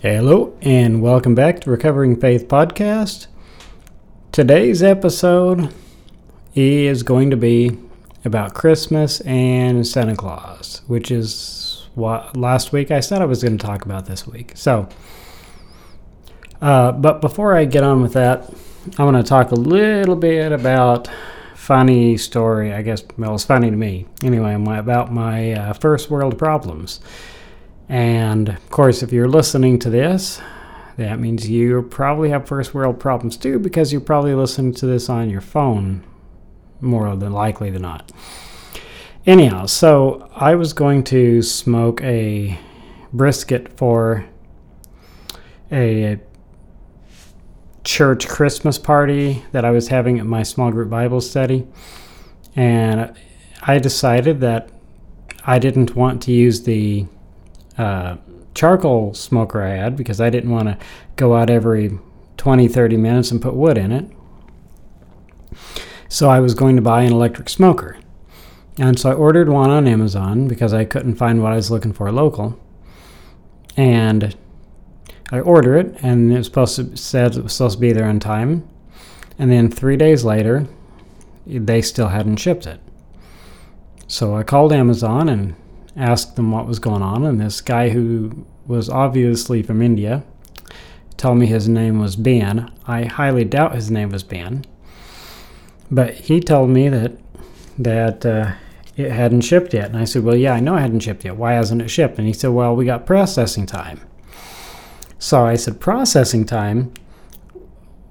Hello, and welcome back to Recovering Faith Podcast. Today's episode is going to be about Christmas and Santa Claus, which is what last week I said I was going to talk about this week. So, but before I get on with that, I want to talk a little bit about funny story. I guess, well, it's funny to me. Anyway, about my first world problems. And, of course, if you're listening to this, that means you probably have first world problems too, because you're probably listening to this on your phone, more than likely than not. Anyhow, so I was going to smoke a brisket for a church Christmas party that I was having at my small group Bible study, and I decided that I didn't want to use the charcoal smoker I had, because I didn't want to go out every 20-30 minutes and put wood in it. So I was going to buy an electric smoker, and so I ordered one on Amazon because I couldn't find what I was looking for local. And I order it, and it was supposed to be there on time, and then 3 days later they still hadn't shipped it. So I called Amazon and asked them what was going on, and this guy, who was obviously from India, told me his name was Ben. I highly doubt his name was Ben, but he told me that it hadn't shipped yet. And I said, well, yeah, I know it hadn't shipped yet. Why hasn't it shipped? And he said, well, we got processing time. So I said, processing time?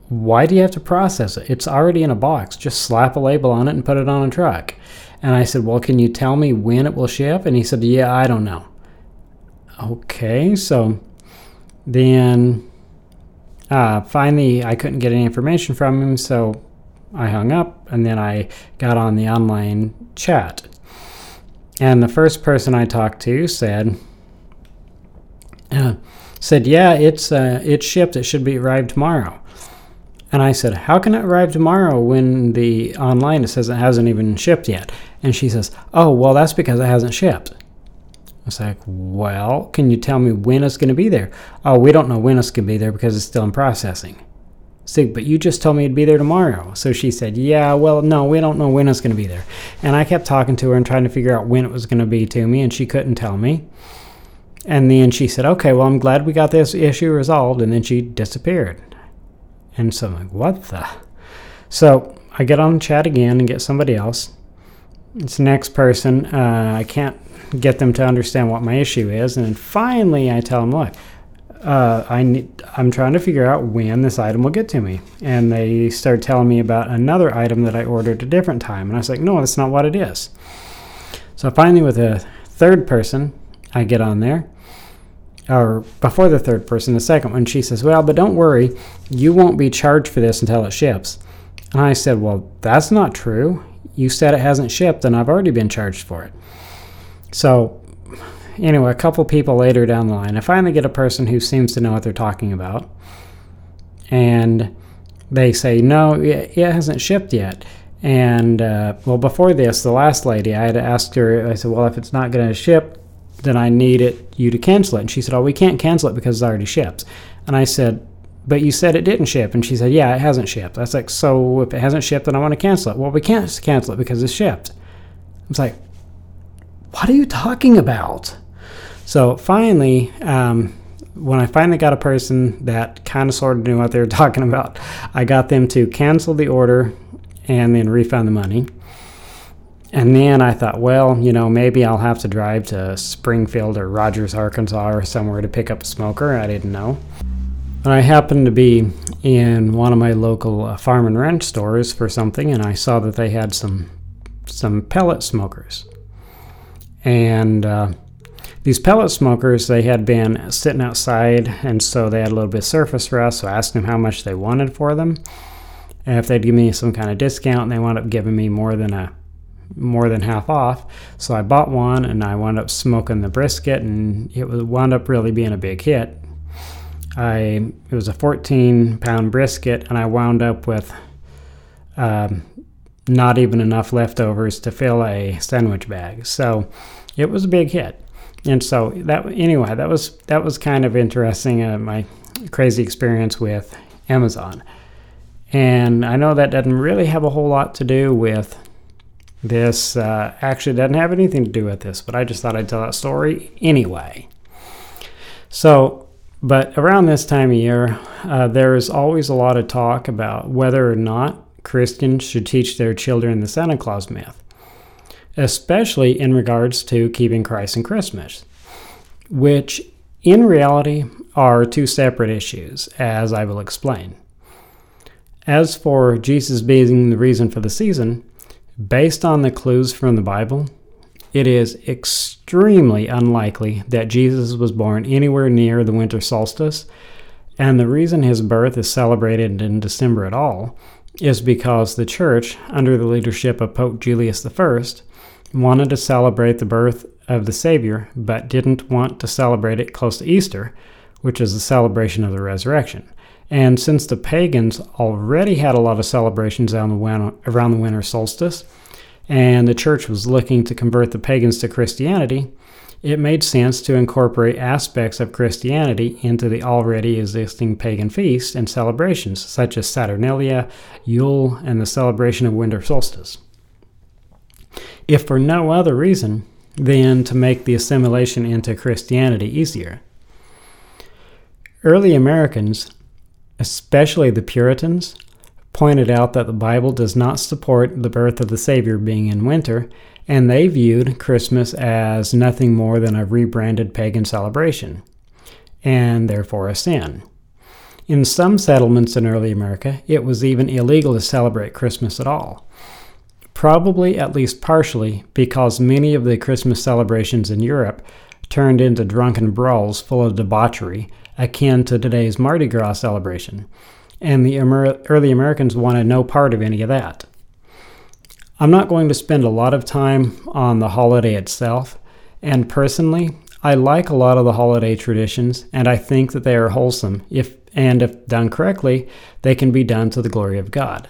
Why do you have to process it? It's already in a box. Just slap a label on it and put it on a truck. And I said, well, can you tell me when it will ship? And he said, yeah, I don't know. Okay, so then finally I couldn't get any information from him, so I hung up, and then I got on the online chat. And the first person I talked to said, yeah, it's shipped. It should be arrived tomorrow. And I said, how can it arrive tomorrow when the online it says it hasn't even shipped yet? And she says, oh, well, that's because it hasn't shipped. I was like, well, can you tell me when it's going to be there? Oh, we don't know when it's going to be there because it's still in processing. See, but you just told me it'd be there tomorrow. So she said, yeah, well, no, we don't know when it's going to be there. And I kept talking to her and trying to figure out when it was going to be to me, and she couldn't tell me. And then she said, okay, well, I'm glad we got this issue resolved. And then she disappeared. And so I'm like, what the? So I get on chat again and get somebody else. It's the next person. I can't get them to understand what my issue is. And then finally I tell them, look, I'm trying to figure out when this item will get to me. And they start telling me about another item that I ordered a different time. And I was like, no, that's not what it is. So finally with a third person, I get on there. Or before the third person, the second one, she says, well, but don't worry, you won't be charged for this until it ships. And I said, well, that's not true. You said it hasn't shipped, and I've already been charged for it. So anyway, a couple people later down the line, I finally get a person who seems to know what they're talking about. And they say, no, it hasn't shipped yet. And, well, before this, the last lady, I had asked her, I said, well, if it's not going to ship, then I need you to cancel it. And she said, oh, we can't cancel it because it already ships. And I said, but you said it didn't ship. And she said, yeah, it hasn't shipped. I was like, so if it hasn't shipped, then I want to cancel it. Well, we can't cancel it because it's shipped. I was like, what are you talking about? So finally, when I finally got a person that kind of sort of knew what they were talking about, I got them to cancel the order and then refund the money. And then I thought, well, you know, maybe I'll have to drive to Springfield or Rogers, Arkansas or somewhere to pick up a smoker. I didn't know. But I happened to be in one of my local farm and ranch stores for something, and I saw that they had some pellet smokers. And These pellet smokers, they had been sitting outside, and so they had a little bit of surface rust, so I asked them how much they wanted for them, and if they'd give me some kind of discount, and they wound up giving me more than half off. So I bought one, and I wound up smoking the brisket, and it wound up really being a big hit. It was a 14-pound brisket, and I wound up with not even enough leftovers to fill a sandwich bag. So it was a big hit. And so that was kind of interesting, my crazy experience with Amazon. And I know that doesn't really have a whole lot to do with this. Actually, doesn't have anything to do with this, but I just thought I'd tell that story anyway. So, but around this time of year, there is always a lot of talk about whether or not Christians should teach their children the Santa Claus myth, especially in regards to keeping Christ and Christmas, which in reality are two separate issues, as I will explain. As for Jesus being the reason for the season, based on the clues from the Bible, it is extremely unlikely that Jesus was born anywhere near the winter solstice, and the reason his birth is celebrated in December at all is because the church, under the leadership of Pope Julius I, wanted to celebrate the birth of the Savior, but didn't want to celebrate it close to Easter, which is the celebration of the resurrection. And since the pagans already had a lot of celebrations around the winter solstice, and the church was looking to convert the pagans to Christianity, it made sense to incorporate aspects of Christianity into the already existing pagan feasts and celebrations, such as Saturnalia, Yule, and the celebration of winter solstice. If for no other reason, than to make the assimilation into Christianity easier. Early Americans, especially the Puritans, pointed out that the Bible does not support the birth of the Savior being in winter, and they viewed Christmas as nothing more than a rebranded pagan celebration, and therefore a sin. In some settlements in early America, it was even illegal to celebrate Christmas at all, probably at least partially because many of the Christmas celebrations in Europe turned into drunken brawls full of debauchery, akin to today's Mardi Gras celebration, and the early Americans wanted no part of any of that. I'm not going to spend a lot of time on the holiday itself, and personally, I like a lot of the holiday traditions, and I think that they are wholesome, if done correctly, they can be done to the glory of God.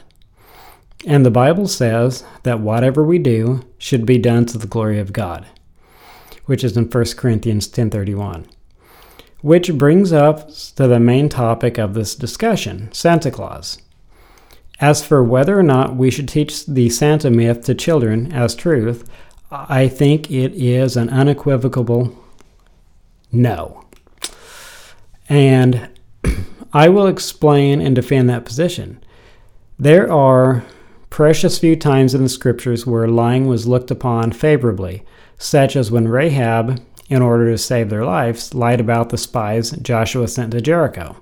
And the Bible says that whatever we do should be done to the glory of God, which is in 1 Corinthians 10:31. Which brings us to the main topic of this discussion, Santa Claus. As for whether or not we should teach the Santa myth to children as truth, I think it is an unequivocal no. And I will explain and defend that position. There are precious few times in the scriptures where lying was looked upon favorably, such as when Rahab, in order to save their lives, lied about the spies Joshua sent to Jericho.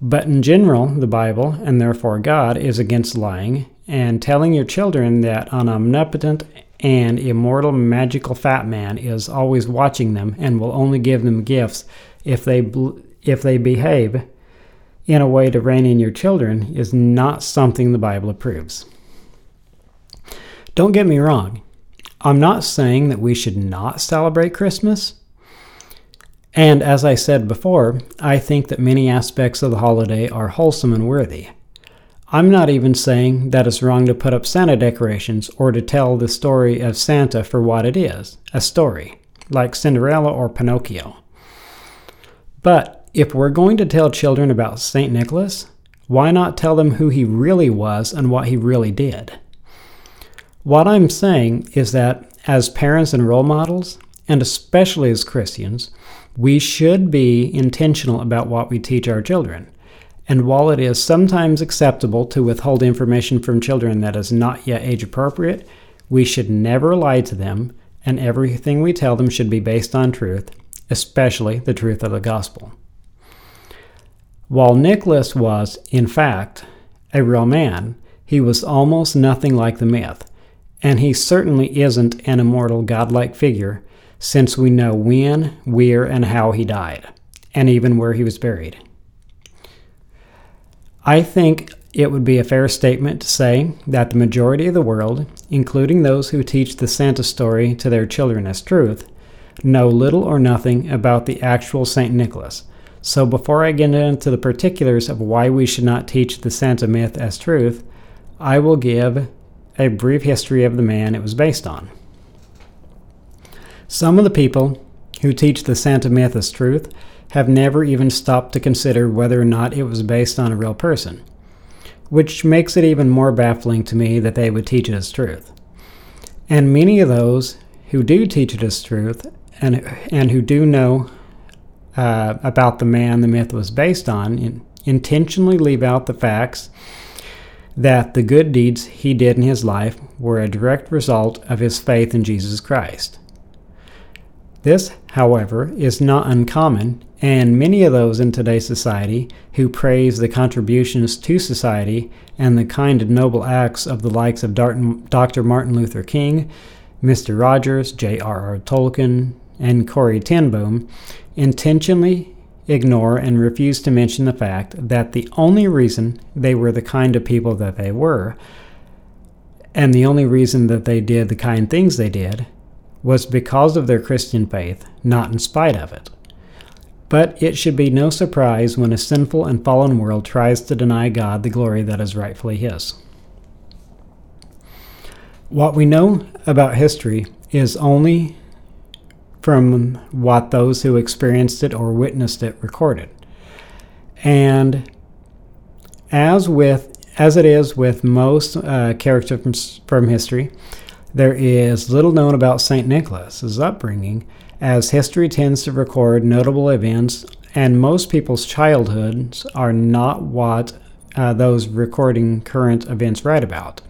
But in general, the Bible, and therefore God, is against lying, and telling your children that an omnipotent and immortal magical fat man is always watching them and will only give them gifts if they behave in a way to rein in your children is not something the Bible approves. Don't get me wrong. I'm not saying that we should not celebrate Christmas. And as I said before, I think that many aspects of the holiday are wholesome and worthy. I'm not even saying that it's wrong to put up Santa decorations or to tell the story of Santa for what it is, a story, like Cinderella or Pinocchio. But if we're going to tell children about Saint Nicholas, why not tell them who he really was and what he really did? What I'm saying is that as parents and role models, and especially as Christians, we should be intentional about what we teach our children. And while it is sometimes acceptable to withhold information from children that is not yet age appropriate, we should never lie to them, and everything we tell them should be based on truth, especially the truth of the gospel. While Nicholas was, in fact, a real man, he was almost nothing like the myth. And he certainly isn't an immortal godlike figure, since we know when, where, and how he died, and even where he was buried. I think it would be a fair statement to say that the majority of the world, including those who teach the Santa story to their children as truth, know little or nothing about the actual Saint Nicholas. So before I get into the particulars of why we should not teach the Santa myth as truth, I will give a brief history of the man it was based on. Some of the people who teach the Santa myth as truth have never even stopped to consider whether or not it was based on a real person, which makes it even more baffling to me that they would teach it as truth. And many of those who do teach it as truth and who do know about the man the myth was based on intentionally leave out the facts that the good deeds he did in his life were a direct result of his faith in Jesus Christ. This, however, is not uncommon, and many of those in today's society who praise the contributions to society and the kind and noble acts of the likes of Dr. Martin Luther King, Mr. Rogers, J.R.R. Tolkien, and Corrie ten Boom intentionally ignore and refuse to mention the fact that the only reason they were the kind of people that they were, and the only reason that they did the kind things they did, was because of their Christian faith, not in spite of it. But it should be no surprise when a sinful and fallen world tries to deny God the glory that is rightfully His. What we know about history is only from what those who experienced it or witnessed it recorded. And as it is with most characters from history, there is little known about St. Nicholas's upbringing, as history tends to record notable events, and most people's childhoods are not what those recording current events write about.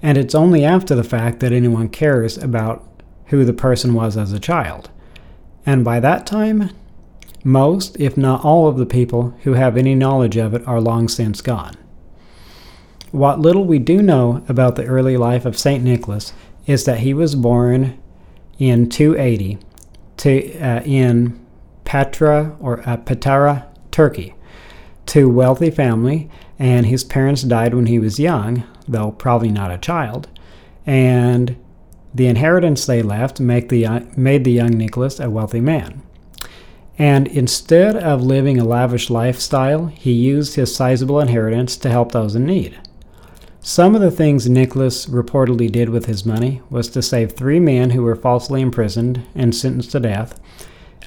And it's only after the fact that anyone cares about who the person was as a child. And by that time, most, if not all of the people who have any knowledge of it are long since gone. What little we do know about the early life of St. Nicholas is that he was born in 280 in Patara, or Patara, Turkey, to a wealthy family, and his parents died when he was young, though probably not a child, and the inheritance they left made the young Nicholas a wealthy man. And instead of living a lavish lifestyle, he used his sizable inheritance to help those in need. Some of the things Nicholas reportedly did with his money was to save 3 men who were falsely imprisoned and sentenced to death,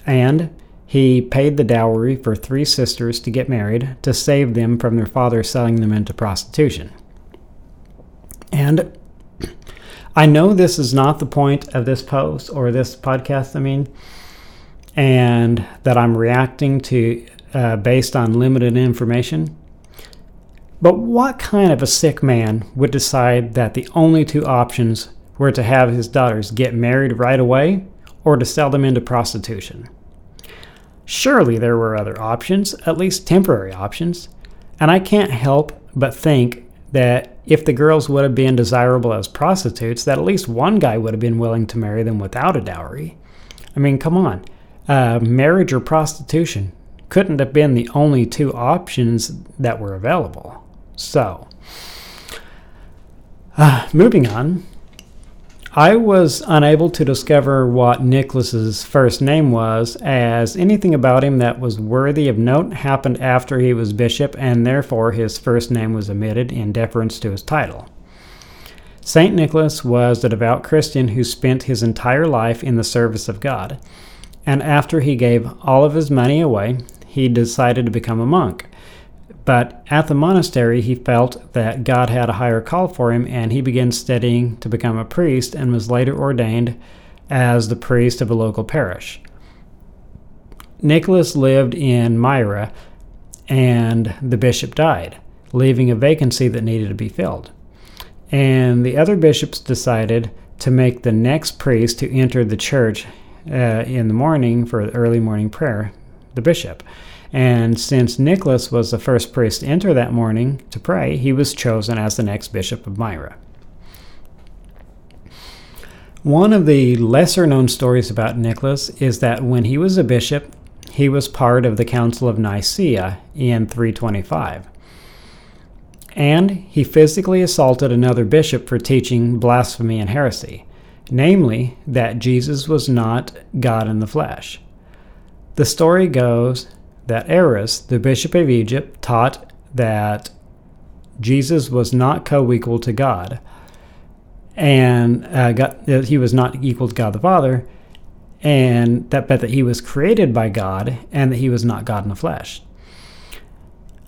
and he paid the dowry for 3 sisters to get married to save them from their father selling them into prostitution. And I know this is not the point of this post or this podcast, and that I'm reacting to based on limited information. But what kind of a sick man would decide that the only 2 options were to have his daughters get married right away or to sell them into prostitution? Surely there were other options, at least temporary options, and I can't help but think that if the girls would have been desirable as prostitutes, that at least one guy would have been willing to marry them without a dowry. Come on. Marriage or prostitution couldn't have been the only 2 options that were available. So, moving on, I was unable to discover what Nicholas's first name was, as anything about him that was worthy of note happened after he was bishop, and therefore his first name was omitted in deference to his title. St. Nicholas was a devout Christian who spent his entire life in the service of God, and after he gave all of his money away, he decided to become a monk. But at the monastery, he felt that God had a higher call for him, and he began studying to become a priest and was later ordained as the priest of a local parish. Nicholas lived in Myra, and the bishop died, leaving a vacancy that needed to be filled. And the other bishops decided to make the next priest to enter the church in the morning for early morning prayer, the bishop. And since Nicholas was the first priest to enter that morning to pray, he was chosen as the next bishop of Myra. One of the lesser-known stories about Nicholas is that when he was a bishop, he was part of the Council of Nicaea in 325. And he physically assaulted another bishop for teaching blasphemy and heresy, namely that Jesus was not God in the flesh. The story goes that Arius, the bishop of Egypt, taught that Jesus was not co-equal to God, and he was not equal to God the Father, and that he was created by God, and that he was not God in the flesh.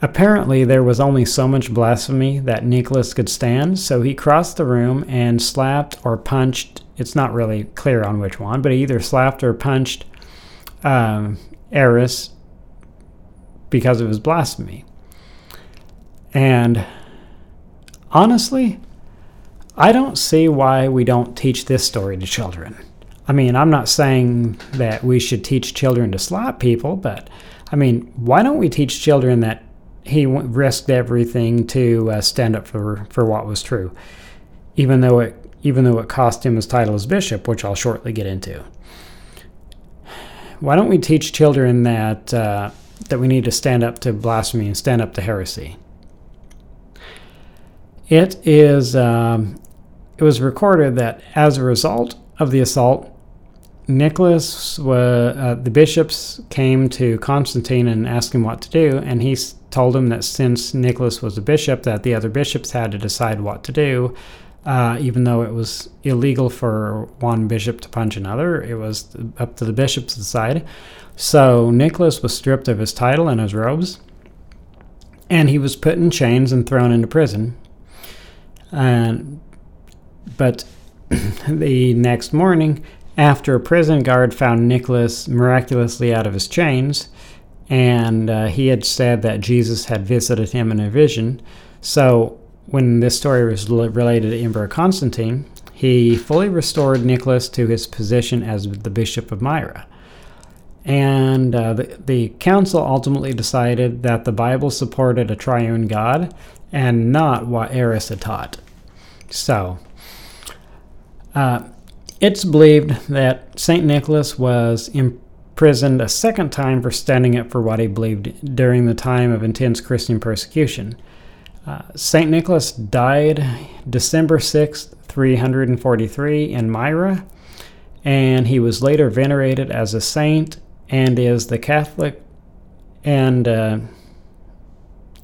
Apparently, there was only so much blasphemy that Nicholas could stand, so he crossed the room and slapped or punched. It's not really clear on which one, but he either slapped or punched Arius because of his blasphemy. And honestly, I don't see why we don't teach this story to children. I mean, I'm not saying that we should teach children to slap people, but I mean, why don't we teach children that he risked everything to stand up for what was true, even though it cost him his title as bishop, which I'll shortly get into. Why don't we teach children that that we need to stand up to blasphemy and stand up to heresy? It was recorded that as a result of the assault, the bishops came to Constantine and asked him what to do, and he told him that since Nicholas was a bishop, that the other bishops had to decide what to do, even though it was illegal for one bishop to punch another. It was up to the bishops to decide. So Nicholas was stripped of his title and his robes, and he was put in chains and thrown into prison. But the next morning, after a prison guard found Nicholas miraculously out of his chains, and he had said that Jesus had visited him in a vision. So when this story was related to Emperor Constantine, he fully restored Nicholas to his position as the Bishop of Myra. And the council ultimately decided that the Bible supported a triune God and not what Arius had taught. So, it's believed that Saint Nicholas was imprisoned a second time for standing up for what he believed during the time of intense Christian persecution. Saint Nicholas died December 6, 343 in Myra, and he was later venerated as a saint and is the Catholic, and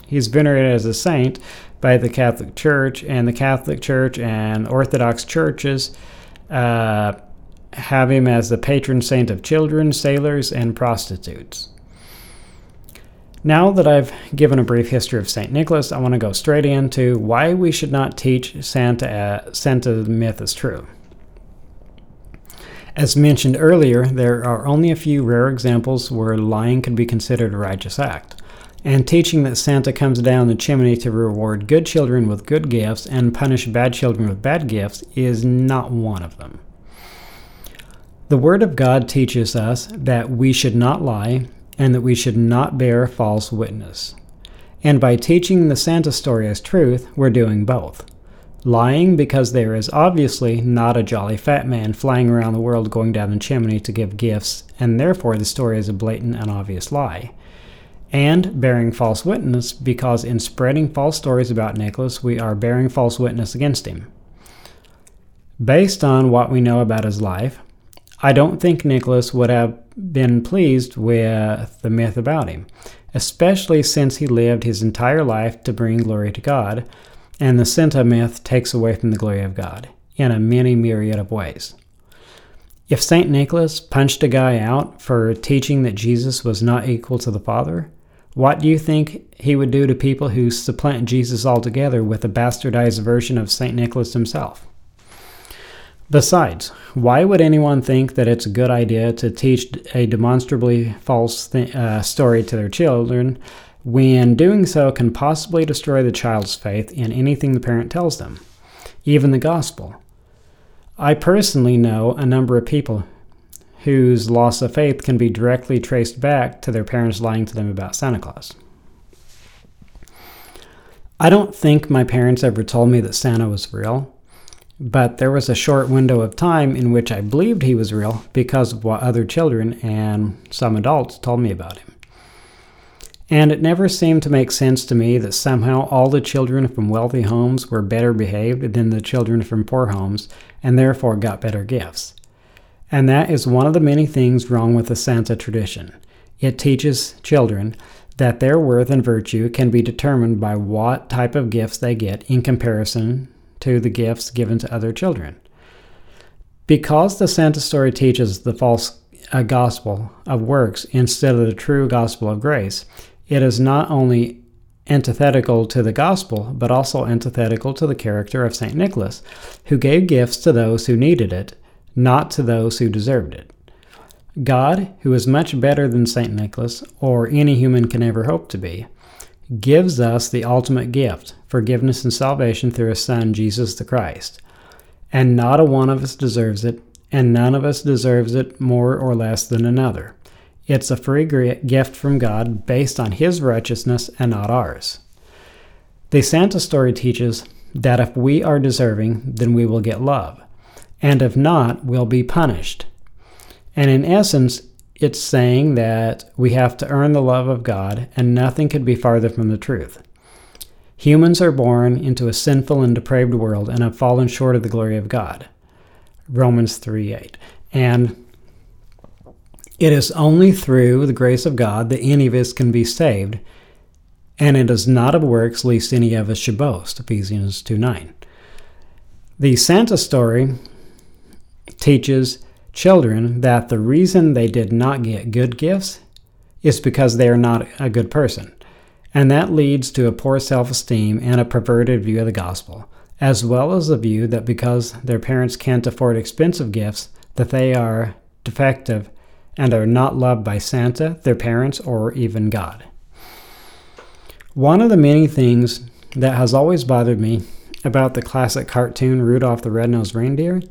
he's venerated as a saint by the Catholic Church, and the Catholic Church and Orthodox churches have him as the patron saint of children, sailors, and prostitutes. Now that I've given a brief history of St. Nicholas, I want to go straight into why we should not teach Santa the myth is true. As mentioned earlier, there are only a few rare examples where lying could be considered a righteous act, and teaching that Santa comes down the chimney to reward good children with good gifts and punish bad children with bad gifts is not one of them. The Word of God teaches us that we should not lie and that we should not bear false witness. And by teaching the Santa story as truth, we're doing both. Lying because there is obviously not a jolly fat man flying around the world going down the chimney to give gifts, and therefore the story is a blatant and obvious lie. And bearing false witness because in spreading false stories about Nicholas, we are bearing false witness against him. Based on what we know about his life, I don't think Nicholas would have been pleased with the myth about him, especially since he lived his entire life to bring glory to God, and the Santa myth takes away from the glory of God in a many myriad of ways. If St. Nicholas punched a guy out for teaching that Jesus was not equal to the Father, what do you think he would do to people who supplant Jesus altogether with a bastardized version of St. Nicholas himself? Besides, why would anyone think that it's a good idea to teach a demonstrably false story to their children when doing so can possibly destroy the child's faith in anything the parent tells them, even the gospel? I personally know a number of people whose loss of faith can be directly traced back to their parents lying to them about Santa Claus. I don't think my parents ever told me that Santa was real, But there was a short window of time in which I believed he was real because of what other children and some adults told me about him. And it never seemed to make sense to me that somehow all the children from wealthy homes were better behaved than the children from poor homes, and therefore got better gifts. And that is one of the many things wrong with the Santa tradition. It teaches children that their worth and virtue can be determined by what type of gifts they get in comparison to the gifts given to other children. Because the Santa story teaches the false gospel of works instead of the true gospel of grace, it is not only antithetical to the gospel, but also antithetical to the character of Saint Nicholas, who gave gifts to those who needed it, not to those who deserved it. God, who is much better than Saint Nicholas, or any human can ever hope to be, gives us the ultimate gift, forgiveness and salvation through His Son, Jesus the Christ. And not a one of us deserves it, and none of us deserves it more or less than another. It's a free gift from God based on His righteousness and not ours. The Santa story teaches that if we are deserving, then we will get love, and if not, we'll be punished. And in essence, it's saying that we have to earn the love of God, and nothing could be farther from the truth. Humans are born into a sinful and depraved world and have fallen short of the glory of God. Romans 3:8. And it is only through the grace of God that any of us can be saved, and it is not of works, lest any of us should boast. Ephesians 2:9. The Santa story teaches children that the reason they did not get good gifts is because they are not a good person, and that leads to a poor self-esteem and a perverted view of the gospel, as well as the view that because their parents can't afford expensive gifts, that they are defective and are not loved by Santa, their parents, or even God. One of the many things that has always bothered me about the classic cartoon Rudolph the Red-Nosed Reindeer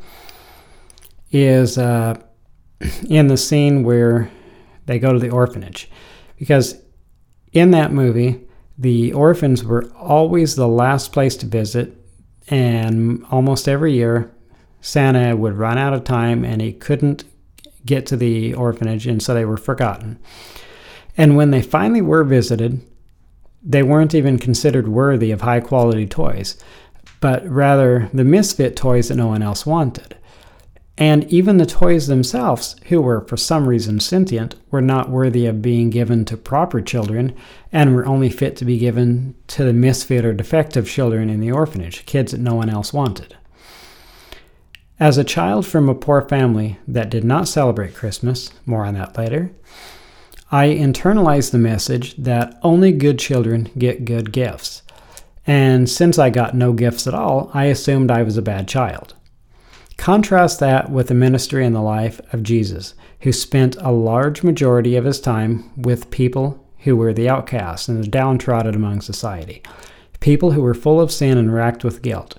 is in the scene where they go to the orphanage. Because in that movie, the orphans were always the last place to visit, and almost every year, Santa would run out of time and he couldn't get to the orphanage, and so they were forgotten. And when they finally were visited, they weren't even considered worthy of high-quality toys, but rather the misfit toys that no one else wanted. And even the toys themselves, who were for some reason sentient, were not worthy of being given to proper children and were only fit to be given to the misfit or defective children in the orphanage, kids that no one else wanted. As a child from a poor family that did not celebrate Christmas, more on that later, I internalized the message that only good children get good gifts. And since I got no gifts at all, I assumed I was a bad child. Contrast that with the ministry and the life of Jesus, who spent a large majority of his time with people who were the outcasts and the downtrodden among society, people who were full of sin and racked with guilt.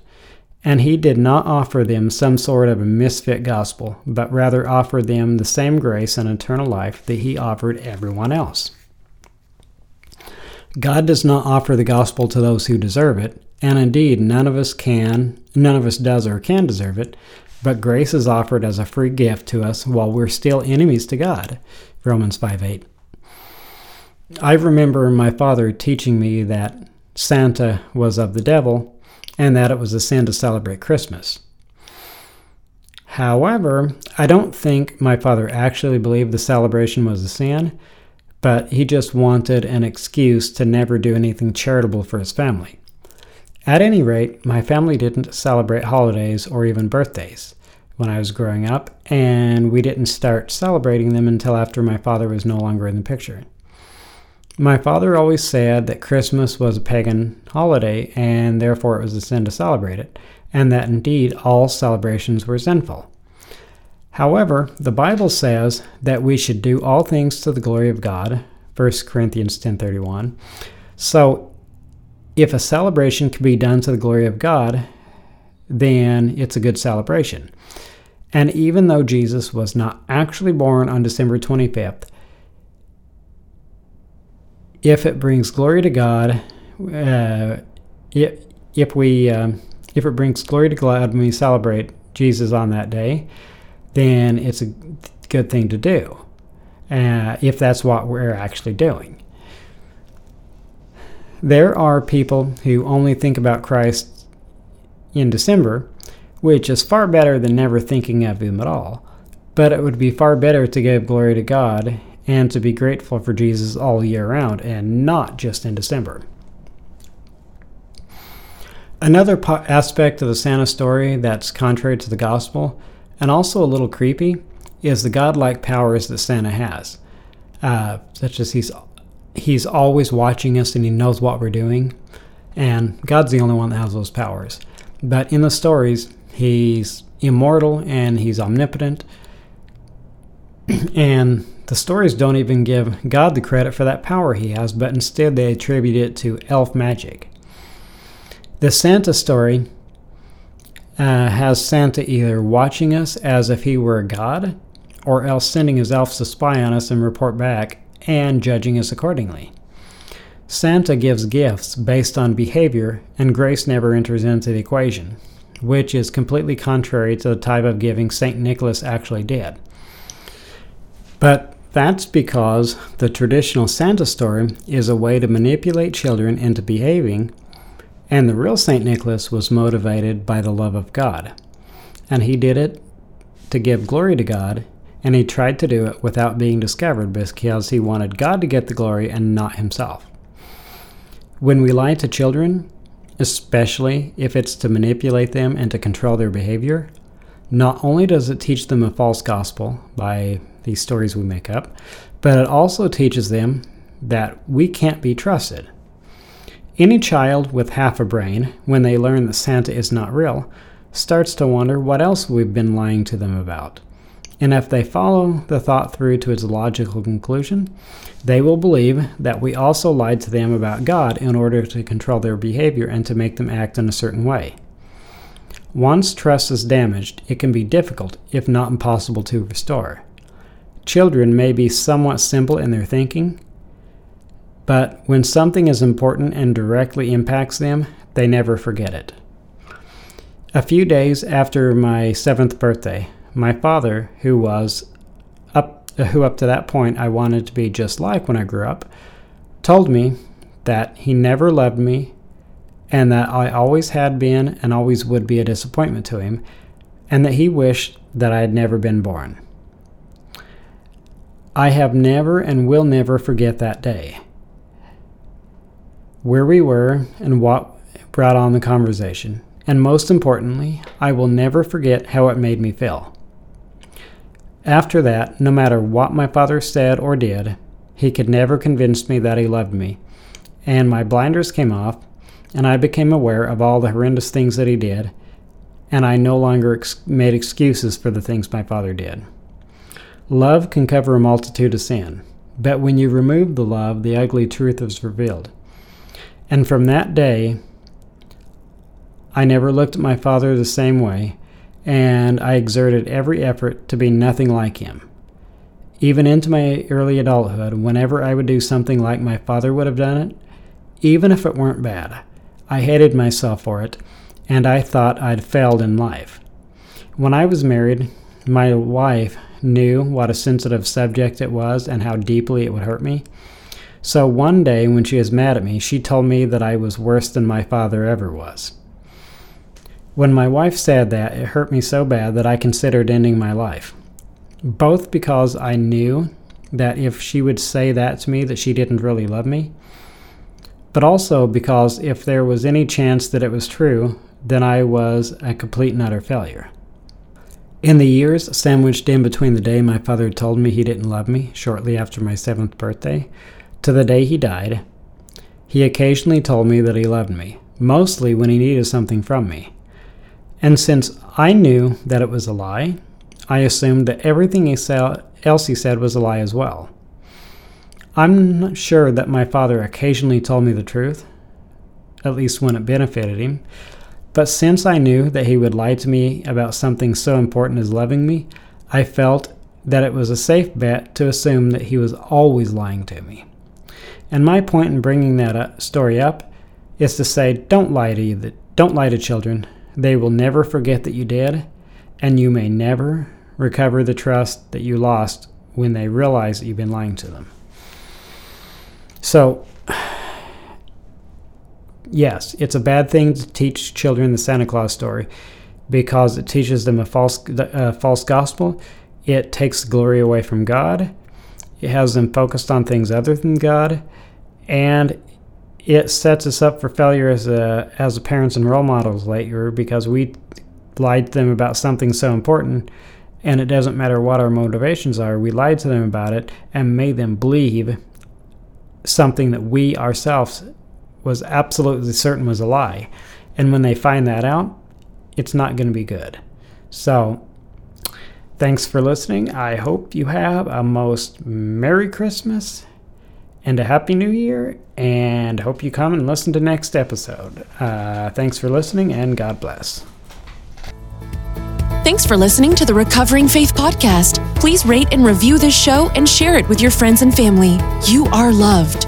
And he did not offer them some sort of a misfit gospel, but rather offered them the same grace and eternal life that he offered everyone else. God does not offer the gospel to those who deserve it, and indeed none of us does or can deserve it, but grace is offered as a free gift to us while we're still enemies to God. Romans 5:8. I remember my father teaching me that Santa was of the devil and that it was a sin to celebrate Christmas. However, I don't think my father actually believed the celebration was a sin, but he just wanted an excuse to never do anything charitable for his family. At any rate, my family didn't celebrate holidays or even birthdays when I was growing up, and we didn't start celebrating them until after my father was no longer in the picture. My father always said that Christmas was a pagan holiday, and therefore it was a sin to celebrate it, and that indeed all celebrations were sinful. However, the Bible says that we should do all things to the glory of God, 1 Corinthians 10:31. So, if a celebration can be done to the glory of God, then it's a good celebration. And even though Jesus was not actually born on December 25th, if it brings glory to God, if we If it brings glory to God when we celebrate Jesus on that day, then it's a good thing to do, if that's what we're actually doing. There are people who only think about Christ in December, which is far better than never thinking of him at all. But it would be far better to give glory to God and to be grateful for Jesus all year round and not just in December. Another aspect of the Santa story that's contrary to the gospel, and also a little creepy, is the godlike powers that Santa has, such as he's always watching us and he knows what we're doing, and God's the only one that has those powers. But in the stories, he's immortal and he's omnipotent, and the stories don't even give God the credit for that power he has, but instead they attribute it to elf magic. The Santa story has Santa either watching us as if he were a god, or else sending his elves to spy on us and report back, and judging us accordingly. Santa gives gifts based on behavior, and grace never enters into the equation, which is completely contrary to the type of giving Saint Nicholas actually did. But that's because the traditional Santa story is a way to manipulate children into behaving, and the real St. Nicholas was motivated by the love of God. And he did it to give glory to God, and he tried to do it without being discovered because he wanted God to get the glory and not himself. When we lie to children, especially if it's to manipulate them and to control their behavior, not only does it teach them a false gospel by these stories we make up, but it also teaches them that we can't be trusted. Any child with half a brain, when they learn that Santa is not real, starts to wonder what else we've been lying to them about. And if they follow the thought through to its logical conclusion, they will believe that we also lied to them about God in order to control their behavior and to make them act in a certain way. Once trust is damaged, it can be difficult, if not impossible, to restore. Children may be somewhat simple in their thinking, but when something is important and directly impacts them, they never forget it. A few days after my 7th birthday, my father, who up to that point I wanted to be just like when I grew up, told me that he never loved me and that I always had been and always would be a disappointment to him, and that he wished that I had never been born. I have never and will never forget that day, where we were and what brought on the conversation. And most importantly, I will never forget how it made me feel. After that, no matter what my father said or did, he could never convince me that he loved me. And my blinders came off, and I became aware of all the horrendous things that he did, and I no longer made excuses for the things my father did. Love can cover a multitude of sin, but when you remove the love, the ugly truth is revealed. And from that day, I never looked at my father the same way, and I exerted every effort to be nothing like him. Even into my early adulthood, whenever I would do something like my father would have done it, even if it weren't bad, I hated myself for it, and I thought I'd failed in life. When I was married, my wife knew what a sensitive subject it was and how deeply it would hurt me. So one day when she was mad at me, she told me that I was worse than my father ever was. When my wife said that, it hurt me so bad that I considered ending my life, both because I knew that if she would say that to me that she didn't really love me, but also because if there was any chance that it was true, then I was a complete and utter failure. In the years sandwiched in between the day my father told me he didn't love me, shortly after my 7th birthday, to the day he died, he occasionally told me that he loved me, mostly when he needed something from me. And since I knew that it was a lie, I assumed that everything else he said was a lie as well. I'm not sure that my father occasionally told me the truth, at least when it benefited him, but since I knew that he would lie to me about something so important as loving me, I felt that it was a safe bet to assume that he was always lying to me. And my point in bringing that story up is to say, don't lie to children. They will never forget that you did, and you may never recover the trust that you lost when they realize that you've been lying to them. So, yes, it's a bad thing to teach children the Santa Claus story because it teaches them a false gospel. It takes glory away from God. It has them focused on things other than God, and it sets us up for failure as parents and role models later because we lied to them about something so important, and it doesn't matter what our motivations are. We lied to them about it and made them believe something that we ourselves was absolutely certain was a lie. And when they find that out, it's not going to be good. So thanks for listening. I hope you have a most Merry Christmas and a Happy New Year, and hope you come and listen to next episode. Thanks for listening, and God bless. Thanks for listening to the Recovering Faith Podcast. Please rate and review this show and share it with your friends and family. You are loved.